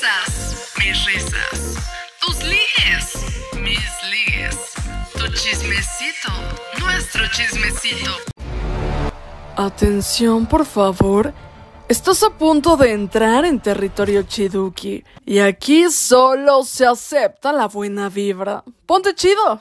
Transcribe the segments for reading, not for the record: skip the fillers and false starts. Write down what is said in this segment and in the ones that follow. risas, mis risas, tus ligues, mis ligues, tu chismecito, nuestro chismecito. Atención, por favor. Estás a punto de entrar en territorio chiduki y aquí solo se acepta la buena vibra. ¡Ponte chido!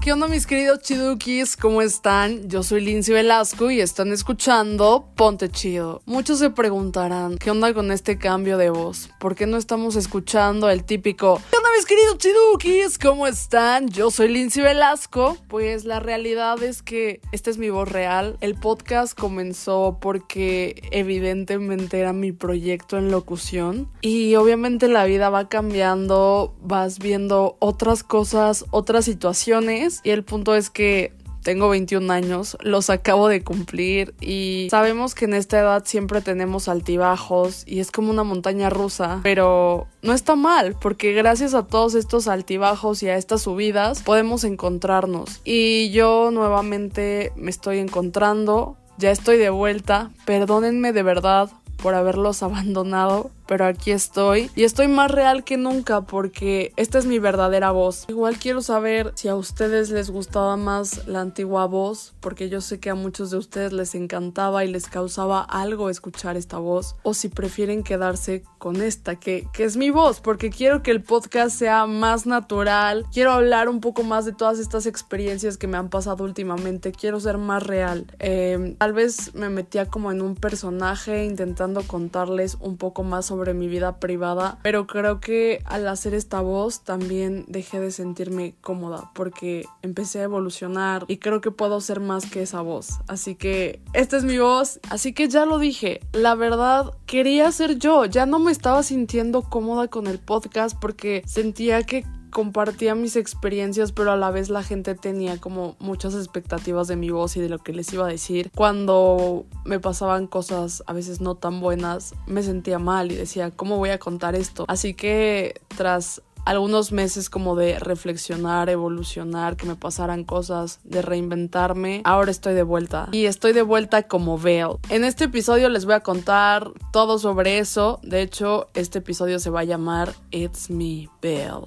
¿Qué onda, mis queridos chidukis? ¿Cómo están? Yo soy Lindsay Velasco y están escuchando Ponte Chido. Muchos se preguntarán, ¿qué onda con este cambio de voz? ¿Por qué no estamos escuchando el típico ¿qué onda, mis queridos chidukis? ¿Cómo están? Yo soy Lindsay Velasco. Pues la realidad es que esta es mi voz real. El podcast comenzó porque evidentemente era mi proyecto en locución. Y obviamente la vida va cambiando, vas viendo otras cosas, otras situaciones. Y el punto es que tengo 21 años, los acabo de cumplir y sabemos que en esta edad siempre tenemos altibajos y es como una montaña rusa, pero no está mal porque gracias a todos estos altibajos y a estas subidas podemos encontrarnos. Y yo nuevamente me estoy encontrando, ya estoy de vuelta, perdónenme de verdad por haberlos abandonado, pero aquí estoy y estoy más real que nunca porque esta es mi verdadera voz. Igual quiero saber si a ustedes les gustaba más la antigua voz, porque yo sé que a muchos de ustedes les encantaba y les causaba algo escuchar esta voz, o si prefieren quedarse con esta que es mi voz, porque quiero que el podcast sea más natural, quiero hablar un poco más de todas estas experiencias que me han pasado últimamente, quiero ser más real. Tal vez me metía como en un personaje intentando contarles un poco más sobre mi vida privada, pero creo que al hacer esta voz también dejé de sentirme cómoda porque empecé a evolucionar y creo que puedo ser más que esa voz. Así que esta es mi voz, así que ya lo dije, la verdad quería ser yo, ya no me estaba sintiendo cómoda con el podcast porque sentía que compartía mis experiencias, pero a la vez la gente tenía como muchas expectativas de mi voz y de lo que les iba a decir. Cuando me pasaban cosas a veces no tan buenas, me sentía mal y decía, ¿cómo voy a contar esto? Así que tras algunos meses como de reflexionar, evolucionar, que me pasaran cosas, de reinventarme, ahora estoy de vuelta. Y estoy de vuelta como Veo. En este episodio les voy a contar todo sobre eso. De hecho, este episodio se va a llamar It's Me, Veo.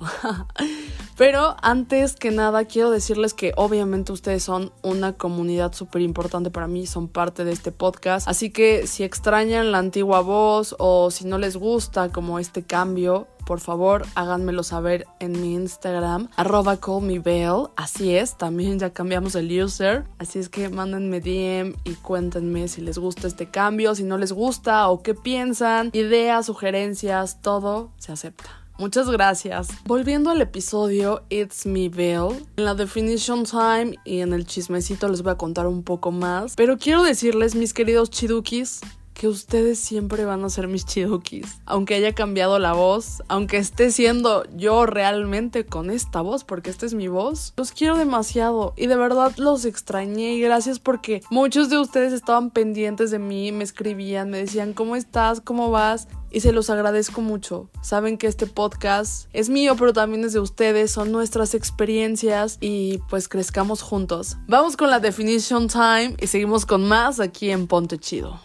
Pero antes que nada quiero decirles que obviamente ustedes son una comunidad súper importante para mí, son parte de este podcast, así que si extrañan la antigua voz o si no les gusta como este cambio, por favor háganmelo saber en mi Instagram, @callmebell, así es, también ya cambiamos el user, así es que mándenme DM y cuéntenme si les gusta este cambio, si no les gusta o qué piensan, ideas, sugerencias, todo se acepta. Muchas gracias. Volviendo al episodio It's Me Veo, en la Definition Time y en el chismecito les voy a contar un poco más, pero quiero decirles, mis queridos chidukis, que ustedes siempre van a ser mis chidukis. Aunque haya cambiado la voz, aunque esté siendo yo realmente con esta voz, porque esta es mi voz, los quiero demasiado y de verdad los extrañé y gracias porque muchos de ustedes estaban pendientes de mí, me escribían, me decían ¿cómo estás? ¿Cómo vas? Y se los agradezco mucho. Saben que este podcast es mío, pero también es de ustedes, son nuestras experiencias y pues crezcamos juntos. Vamos con la Definition Time y seguimos con más aquí en Ponte Chido.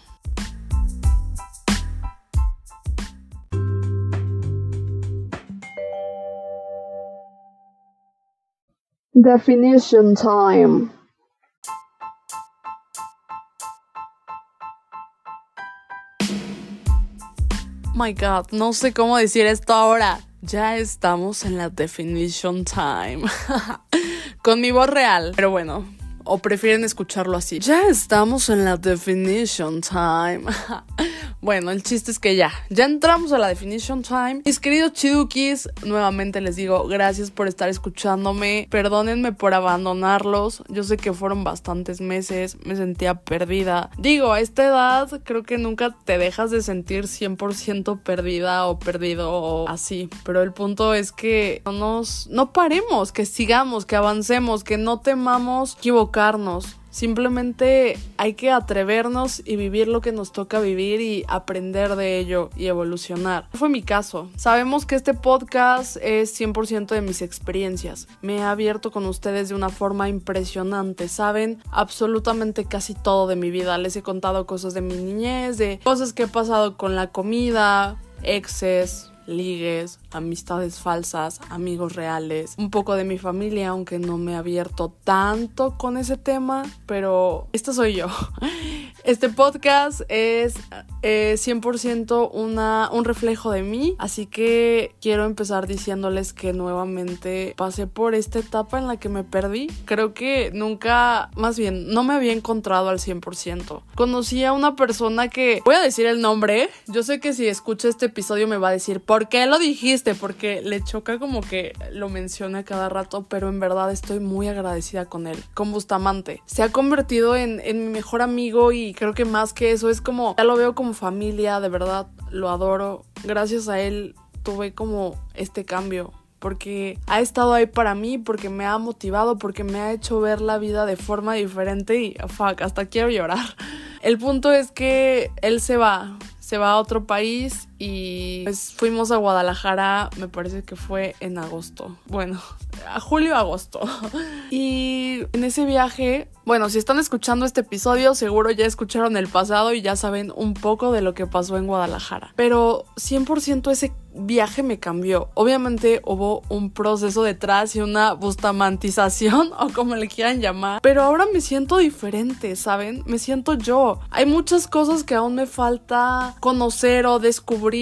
Definition Time. My God, no sé cómo decir esto ahora. Ya estamos en la Definition Time. Con mi voz real, pero bueno, o prefieren escucharlo así. Ya estamos en la Definition Time. Bueno, el chiste es que ya entramos a la Definition Time. Mis queridos chidukis, nuevamente les digo gracias por estar escuchándome. Perdónenme por abandonarlos. Yo sé que fueron bastantes meses, me sentía perdida. Digo, a esta edad creo que nunca te dejas de sentir 100% perdida o perdido o así. Pero el punto es que no paremos, que sigamos, que avancemos, que no temamos equivocarnos. Simplemente hay que atrevernos y vivir lo que nos toca vivir y aprender de ello y evolucionar. Fue mi caso. Sabemos que este podcast es 100% de mis experiencias. Me he abierto con ustedes de una forma impresionante. Saben absolutamente casi todo de mi vida. Les he contado cosas de mi niñez, de cosas que he pasado con la comida, exes, ligues, amistades falsas, amigos reales, un poco de mi familia, aunque no me he abierto tanto con ese tema, pero esta soy yo. Este podcast es 100% un reflejo de mí, así que quiero empezar diciéndoles que nuevamente pasé por esta etapa en la que me perdí. Creo que no me había encontrado al 100%. Conocí a una persona que, voy a decir el nombre, yo sé que si escucha este episodio me va a decir, ¿por qué lo dijiste? Porque le choca como que lo menciona cada rato, pero en verdad estoy muy agradecida con él, con Bustamante. Se ha convertido en mi mejor amigo y creo que más que eso es como, ya lo veo como familia, de verdad, lo adoro. Gracias a él tuve como este cambio, porque ha estado ahí para mí, porque me ha motivado, porque me ha hecho ver la vida de forma diferente y, hasta quiero llorar. El punto es que él se va a otro país y pues fuimos a Guadalajara, me parece que fue en agosto, a julio-agosto. Y en ese viaje, si están escuchando este episodio, seguro ya escucharon el pasado y ya saben un poco de lo que pasó en Guadalajara. Pero 100% ese viaje me cambió. Obviamente hubo un proceso detrás y una bustamantización, o como le quieran llamar. Pero ahora me siento diferente, ¿saben? Me siento yo. Hay muchas cosas que aún me falta conocer o descubrir,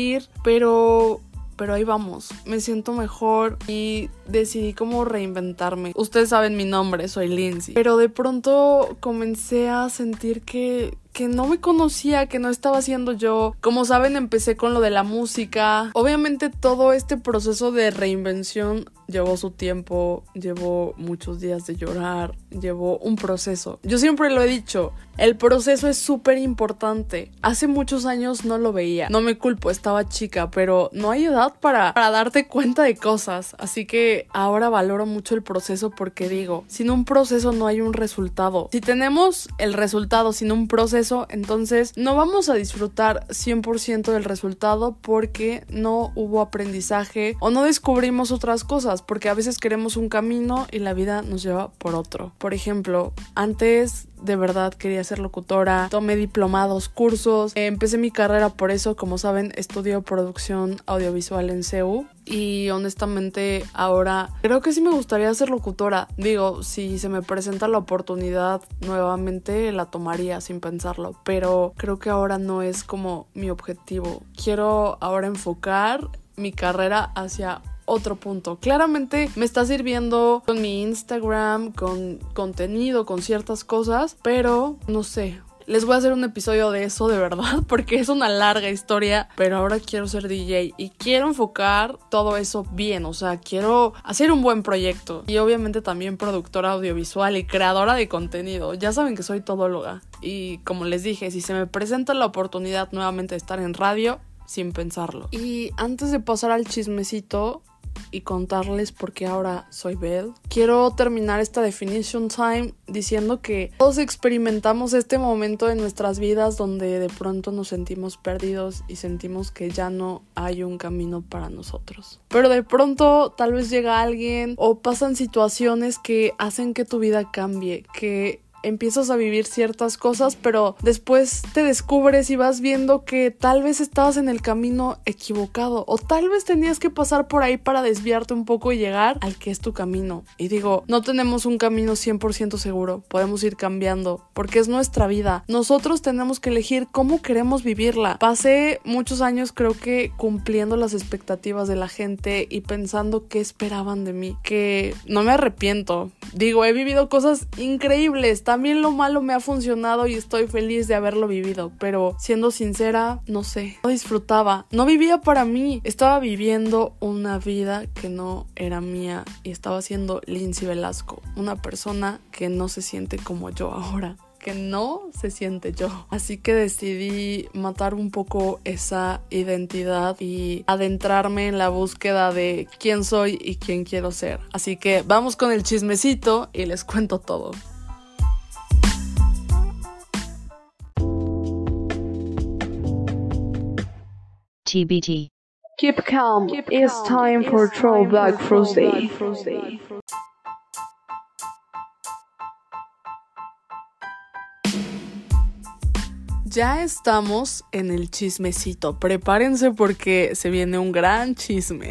pero ahí vamos, me siento mejor y decidí como reinventarme. Ustedes saben mi nombre, soy Lindsay, pero de pronto comencé a sentir que no me conocía, que no estaba siendo yo. Como saben, empecé con lo de la música. Obviamente todo este proceso de reinvención llevó su tiempo, llevó muchos días de llorar, llevó un proceso. Yo siempre lo he dicho, el proceso es súper importante. Hace muchos años no lo veía. No me culpo, estaba chica, pero no hay edad para darte cuenta de cosas. Así que ahora valoro mucho el proceso porque digo, sin un proceso no hay un resultado. Si tenemos el resultado sin un proceso, entonces no vamos a disfrutar 100% del resultado porque no hubo aprendizaje o no descubrimos otras cosas. Porque a veces queremos un camino y la vida nos lleva por otro. Por ejemplo, antes de verdad quería ser locutora, tomé diplomados, cursos, empecé mi carrera por eso, como saben, estudio producción audiovisual en CEU. Y honestamente ahora creo que sí me gustaría ser locutora. Digo, si se me presenta la oportunidad nuevamente la tomaría sin pensarlo, pero creo que ahora no es como mi objetivo. Quiero ahora enfocar mi carrera hacia otro punto. Claramente me está sirviendo con mi Instagram, con contenido, con ciertas cosas, pero no sé. Les voy a hacer un episodio de eso de verdad porque es una larga historia, pero ahora quiero ser DJ y quiero enfocar todo eso bien, quiero hacer un buen proyecto y obviamente también productora audiovisual y creadora de contenido. Ya saben que soy todóloga y como les dije, si se me presenta la oportunidad nuevamente de estar en radio, sin pensarlo. Y antes de pasar al chismecito y contarles por qué ahora soy Belle, quiero terminar esta definition time diciendo que todos experimentamos este momento en nuestras vidas donde de pronto nos sentimos perdidos y sentimos que ya no hay un camino para nosotros. Pero de pronto tal vez llega alguien o pasan situaciones que hacen que tu vida cambie, que empiezas a vivir ciertas cosas, pero después te descubres y vas viendo que tal vez estabas en el camino equivocado o tal vez tenías que pasar por ahí para desviarte un poco y llegar al que es tu camino. Y digo, no tenemos un camino 100% seguro, podemos ir cambiando porque es nuestra vida. Nosotros tenemos que elegir cómo queremos vivirla. Pasé muchos años creo que cumpliendo las expectativas de la gente y pensando qué esperaban de mí, que no me arrepiento. Digo, he vivido cosas increíbles. También lo malo me ha funcionado y estoy feliz de haberlo vivido, pero siendo sincera, no sé, no disfrutaba, no vivía para mí, estaba viviendo una vida que no era mía y estaba siendo Lindsay Velasco, una persona que no se siente como yo ahora, que no se siente yo. Así que decidí matar un poco esa identidad y adentrarme en la búsqueda de quién soy y quién quiero ser. Así que vamos con el chismecito y les cuento todo. TBT. Keep calm. It's time for Throwback Thursday. Ya estamos en el chismecito. Prepárense porque se viene un gran chisme.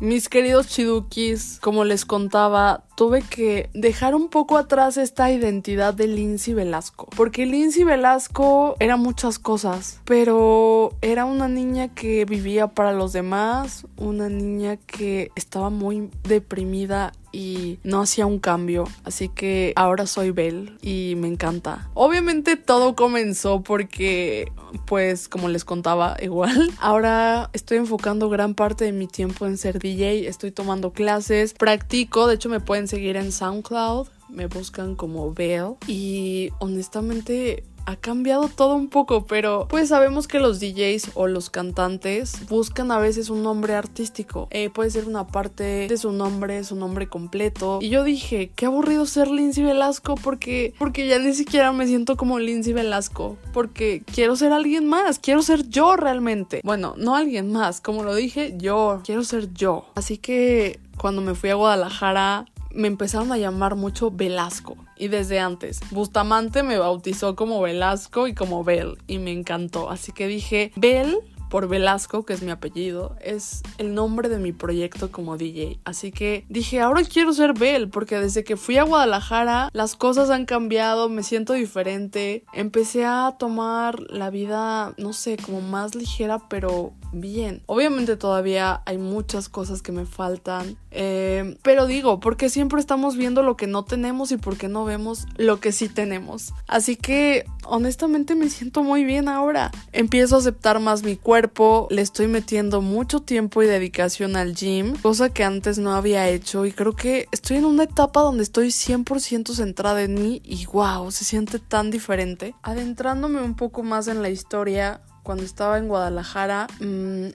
Mis queridos chidukis, como les contaba, tuve que dejar un poco atrás esta identidad de Lindsay Velasco. Porque Lindsay Velasco era muchas cosas, pero era una niña que vivía para los demás, una niña que estaba muy deprimida y no hacía un cambio. Así que ahora soy Bel y me encanta. Obviamente todo comenzó porque, pues, como les contaba, igual. Ahora estoy enfocando gran parte de mi tiempo en ser DJ. Estoy tomando clases, practico. De hecho, me pueden seguir en SoundCloud. Me buscan como Bel. Y honestamente ha cambiado todo un poco, pero pues sabemos que los DJs o los cantantes buscan a veces un nombre artístico. Puede ser una parte de su nombre completo. Y yo dije, qué aburrido ser Lindsay Velasco porque ya ni siquiera me siento como Lindsay Velasco. Porque quiero ser alguien más, quiero ser yo realmente. Bueno, no alguien más, como lo dije, yo. Quiero ser yo. Así que cuando me fui a Guadalajara me empezaron a llamar mucho Velasco. Y desde antes, Bustamante me bautizó como Velasco y como Bel. Y me encantó. Así que dije, Bel por Velasco, que es mi apellido, es el nombre de mi proyecto como DJ. Así que dije, ahora quiero ser Bel, porque desde que fui a Guadalajara las cosas han cambiado, me siento diferente. Empecé a tomar la vida, no sé, como más ligera, pero bien. Obviamente todavía hay muchas cosas que me faltan, pero digo, porque siempre estamos viendo lo que no tenemos y porque no vemos lo que sí tenemos. Así que honestamente me siento muy bien ahora. Empiezo a aceptar más mi cuerpo. Le estoy metiendo mucho tiempo y dedicación al gym, cosa que antes no había hecho, y creo que estoy en una etapa donde estoy 100% centrada en mí y wow, se siente tan diferente. Adentrándome un poco más en la historia, cuando estaba en Guadalajara,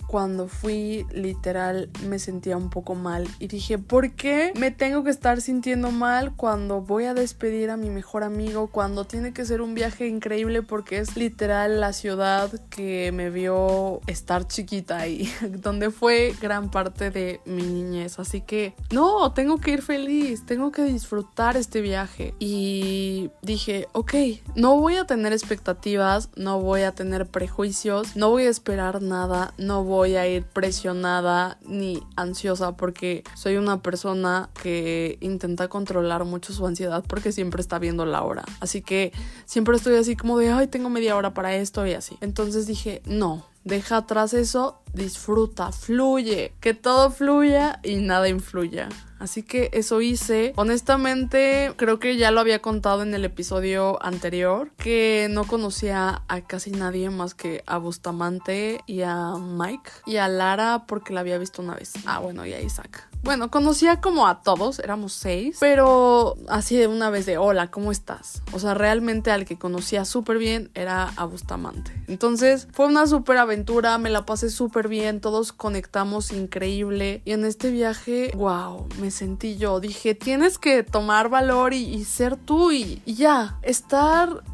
cuando fui, literal, me sentía un poco mal. Y dije, ¿por qué me tengo que estar sintiendo mal cuando voy a despedir a mi mejor amigo? Cuando tiene que ser un viaje increíble porque es literal la ciudad que me vio estar chiquita y donde fue gran parte de mi niñez. Así que, no, tengo que ir feliz, tengo que disfrutar este viaje. Y dije, ok, no voy a tener expectativas, no voy a tener prejuicios. No voy a esperar nada, no voy a ir presionada ni ansiosa porque soy una persona que intenta controlar mucho su ansiedad porque siempre está viendo la hora. Así que siempre estoy así como de, ay, tengo media hora para esto y así. Entonces dije, no, deja atrás eso, disfruta, fluye, que todo fluya y nada influya. Así que eso hice. Honestamente, creo que ya lo había contado en el episodio anterior, que no conocía a casi nadie más que a Bustamante y a Mike y a Lara porque la había visto una vez. Ah, bueno, y a Isaac. Bueno, conocía como a todos, éramos 6, pero así de una vez de hola, ¿cómo estás? O sea, realmente al que conocía súper bien era a Bustamante. Entonces, fue una súper aventura, me la pasé súper bien, todos conectamos increíble. Y en este viaje, wow, me sentí yo. Dije, tienes que tomar valor y ser tú y ya,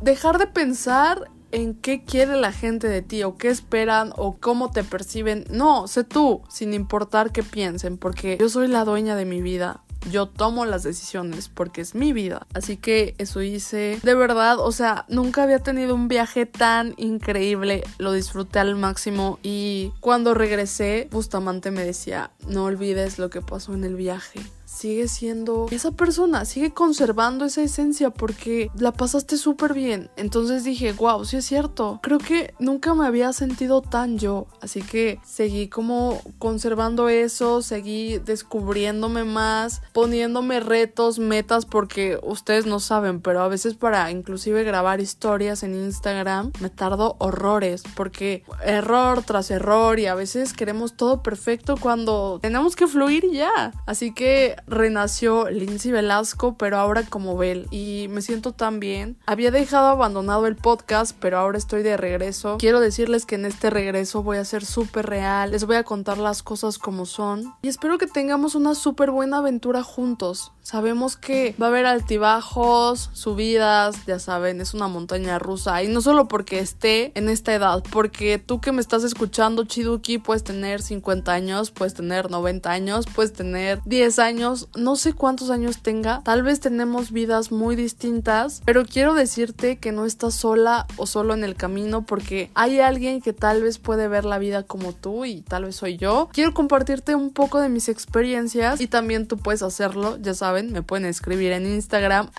dejar de pensar en qué quiere la gente de ti o qué esperan o cómo te perciben. No, sé tú, sin importar qué piensen, porque yo soy la dueña de mi vida. Yo tomo las decisiones porque es mi vida. Así que eso hice. De verdad, o sea, nunca había tenido un viaje tan increíble. Lo disfruté al máximo. Y cuando regresé, Bustamante me decía, no olvides lo que pasó en el viaje. Sigue siendo esa persona, sigue conservando esa esencia porque la pasaste súper bien. Entonces dije, wow, sí es cierto. Creo que nunca me había sentido tan yo. Así que seguí como conservando eso, seguí descubriéndome más, poniéndome retos, metas, porque ustedes no saben, pero a veces para inclusive grabar historias en Instagram me tardo horrores porque error tras error y a veces queremos todo perfecto cuando tenemos que fluir ya. Así que renació Lindsay Velasco, pero ahora como Bel, y me siento tan bien. Había dejado abandonado el podcast, pero ahora estoy de regreso. Quiero decirles que en este regreso voy a ser súper real, les voy a contar las cosas como son y espero que tengamos una súper buena aventura juntos. Sabemos que va a haber altibajos, subidas, ya saben, es una montaña rusa. Y no solo porque esté en esta edad, porque tú que me estás escuchando, Chiduki, puedes tener 50 años, puedes tener 90 años, puedes tener 10 años, no sé cuántos años tenga. Tal vez tenemos vidas muy distintas, pero quiero decirte que no estás sola o solo en el camino, porque hay alguien que tal vez puede ver la vida como tú y tal vez soy yo. Quiero compartirte un poco de mis experiencias y también tú puedes hacerlo, ya sabes. Me pueden escribir en Instagram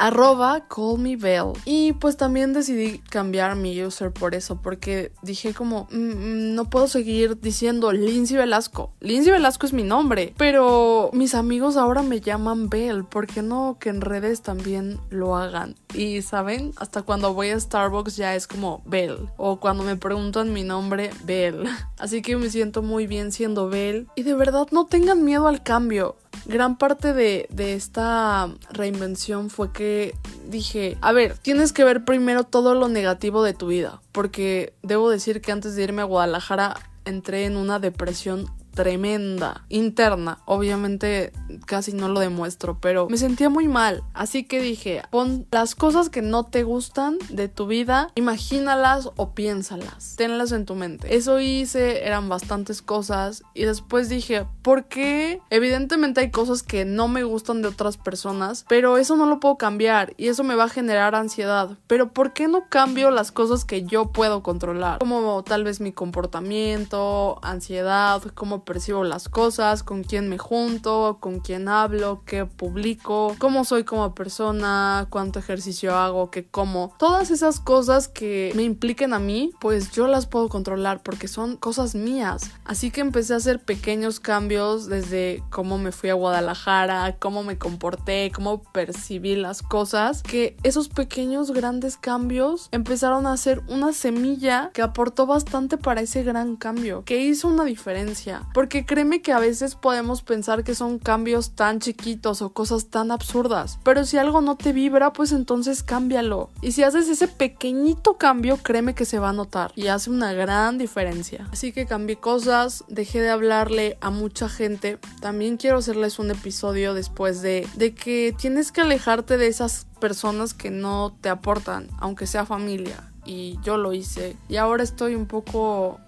@callmebell. Y pues también decidí cambiar mi user por eso, porque dije como no puedo seguir diciendo Lindsay Velasco. Lindsay Velasco es mi nombre, pero mis amigos ahora me llaman Bell. ¿Por qué no que en redes también lo hagan? Y saben, hasta cuando voy a Starbucks ya es como Bell, o cuando me preguntan mi nombre, Bell. Así que me siento muy bien siendo Bell. Y de verdad no tengan miedo al cambio. Gran parte de esta reinvención fue que dije, a ver, tienes que ver primero todo lo negativo de tu vida, porque debo decir que antes de irme a Guadalajara entré en una depresión tremenda, interna. Obviamente casi no lo demuestro, pero me sentía muy mal. Así que dije, pon las cosas que no te gustan de tu vida, imagínalas o piénsalas, tenlas en tu mente. Eso hice, eran bastantes cosas. Y después dije, ¿por qué? Evidentemente hay cosas que no me gustan de otras personas, pero eso no lo puedo cambiar y eso me va a generar ansiedad. Pero ¿por qué no cambio las cosas que yo puedo controlar? Como tal vez mi comportamiento, ansiedad, como percibo las cosas, con quién me junto, con quién hablo, qué publico, cómo soy como persona, cuánto ejercicio hago, qué como. Todas esas cosas que me impliquen a mí, pues yo las puedo controlar porque son cosas mías. Así que empecé a hacer pequeños cambios desde cómo me fui a Guadalajara, cómo me comporté, cómo percibí las cosas, que esos pequeños grandes cambios empezaron a ser una semilla que aportó bastante para ese gran cambio, que hizo una diferencia. Porque créeme que a veces podemos pensar que son cambios tan chiquitos o cosas tan absurdas, pero si algo no te vibra, pues entonces cámbialo. Y si haces ese pequeñito cambio, créeme que se va a notar y hace una gran diferencia. Así que cambié cosas, dejé de hablarle a mucha gente. También quiero hacerles un episodio después de que tienes que alejarte de esas personas que no te aportan, aunque sea familia. Y yo lo hice. Y ahora estoy un poco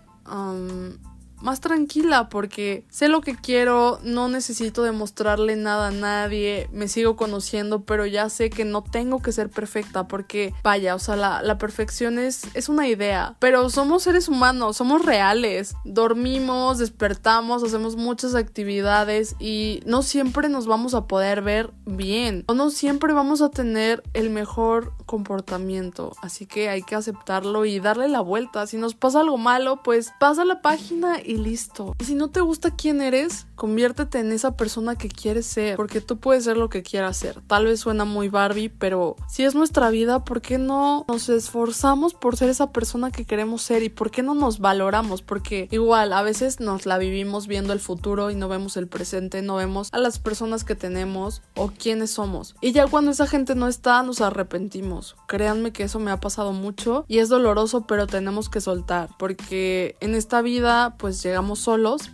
más tranquila porque sé lo que quiero, no necesito demostrarle nada a nadie, me sigo conociendo, pero ya sé que no tengo que ser perfecta porque, vaya, o sea, la perfección es una idea, pero somos seres humanos, somos reales, dormimos, despertamos, hacemos muchas actividades y no siempre nos vamos a poder ver bien, o no siempre vamos a tener el mejor comportamiento, así que hay que aceptarlo y darle la vuelta. Si nos pasa algo malo, pues pasa la página y listo. Y si no te gusta quién eres, conviértete en esa persona que quieres ser, porque tú puedes ser lo que quieras ser. Tal vez suena muy Barbie, pero si es nuestra vida, ¿por qué no nos esforzamos por ser esa persona que queremos ser? ¿Y por qué no nos valoramos? Porque igual a veces nos la vivimos viendo el futuro y no vemos el presente, no vemos a las personas que tenemos o quiénes somos. Y ya cuando esa gente no está, nos arrepentimos. Créanme que eso me ha pasado mucho y es doloroso, pero tenemos que soltar, porque en esta vida pues llegamos solos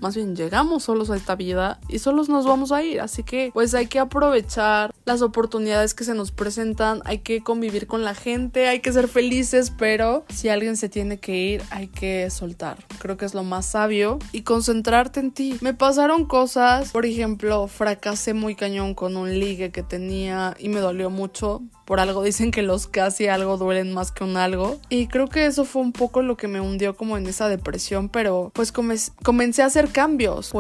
a esta vida y solos nos vamos a ir, así que pues hay que aprovechar las oportunidades que se nos presentan, hay que convivir con la gente, hay que ser felices, pero si alguien se tiene que ir, hay que soltar. Creo que es lo más sabio y concentrarte en ti. Me pasaron cosas, por ejemplo, fracasé muy cañón con un ligue que tenía y me dolió mucho. Por algo dicen que los casi algo duelen más que un algo. Y creo que eso fue un poco lo que me hundió como en esa depresión, pero pues comencé a hacer cambios.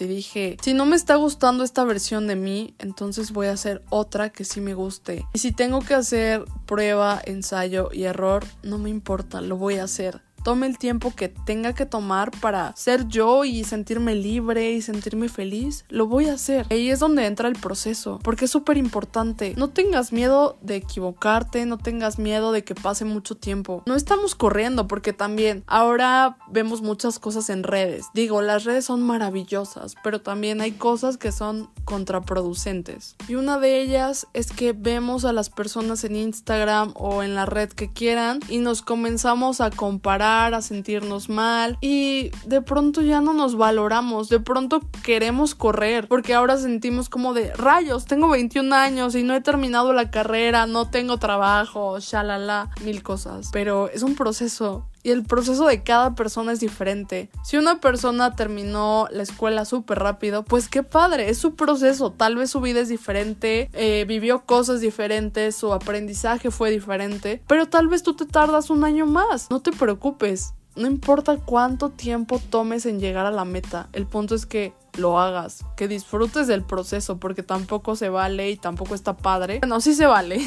Y dije, si no me está gustando esta versión de mí, entonces voy a hacer otra que sí me guste. Y si tengo que hacer prueba, ensayo y error, no me importa, lo voy a hacer. Tome el tiempo que tenga que tomar para ser yo y sentirme libre y sentirme feliz, lo voy a hacer. Ahí es donde entra el proceso, porque es súper importante. No tengas miedo de equivocarte, no tengas miedo de que pase mucho tiempo. No estamos corriendo, porque también ahora vemos muchas cosas en redes. Digo, las redes son maravillosas, pero también hay cosas que son contraproducentes. Y una de ellas es que vemos a las personas en Instagram o en la red que quieran y nos comenzamos a comparar juzgar, a sentirnos mal, y de pronto ya no nos valoramos, de pronto queremos correr, porque ahora sentimos como de rayos, tengo 21 años y no he terminado la carrera, no tengo trabajo, shalala, mil cosas. Pero es un proceso. Y el proceso de cada persona es diferente. Si una persona terminó la escuela súper rápido, pues qué padre, es su proceso. Tal vez su vida es diferente, vivió cosas diferentes, su aprendizaje fue diferente. Pero tal vez tú te tardas un año más. No te preocupes, no importa cuánto tiempo tomes en llegar a la meta. El punto es que lo hagas, que disfrutes del proceso, porque tampoco se vale y tampoco está padre. Bueno, sí se vale.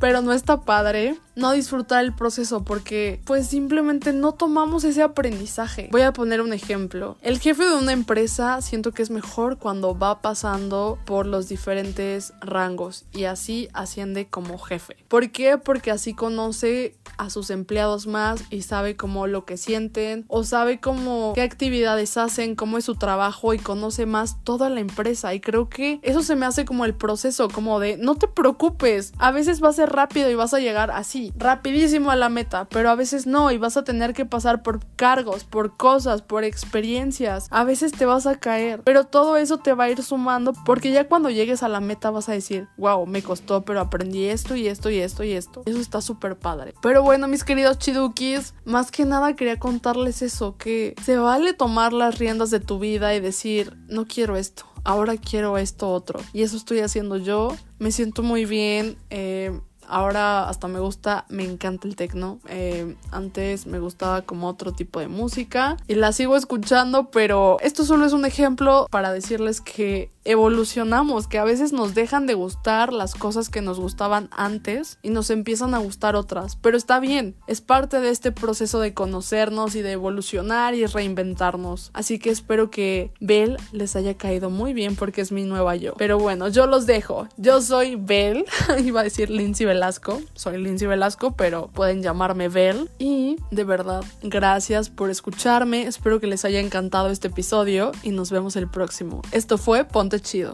Pero no está padre no disfrutar el proceso porque pues simplemente no tomamos ese aprendizaje. Voy a poner un ejemplo. El jefe de una empresa siento que es mejor cuando va pasando por los diferentes rangos y así asciende como jefe. ¿Por qué? Porque así conoce a sus empleados más y sabe como lo que sienten o sabe como qué actividades hacen, cómo es su trabajo y conoce más toda la empresa. Y creo que eso se me hace como el proceso, como de no te preocupes, a veces va a ser rápido y vas a llegar así, rapidísimo a la meta, pero a veces no y vas a tener que pasar por cargos, por cosas, por experiencias, a veces te vas a caer, pero todo eso te va a ir sumando porque ya cuando llegues a la meta vas a decir, wow, me costó, pero aprendí esto y esto y esto y esto. Eso está súper padre. Pero bueno, mis queridos chidukis, más que nada quería contarles eso, que se vale tomar las riendas de tu vida y decir, no quiero esto, ahora quiero esto otro, y eso estoy haciendo yo, me siento muy bien, ahora hasta me encanta el techno. Antes me gustaba como otro tipo de música y la sigo escuchando, pero esto solo es un ejemplo para decirles que evolucionamos, que a veces nos dejan de gustar las cosas que nos gustaban antes y nos empiezan a gustar otras, pero está bien, es parte de este proceso de conocernos y de evolucionar y reinventarnos, así que espero que Bel les haya caído muy bien porque es mi nueva yo. Pero bueno, yo los dejo, yo soy Bel, iba a decir Lindsay Velasco, soy Lindsay Velasco, pero pueden llamarme Bel, y de verdad, gracias por escucharme, espero que les haya encantado este episodio y nos vemos el próximo. Esto fue Ponte Chido.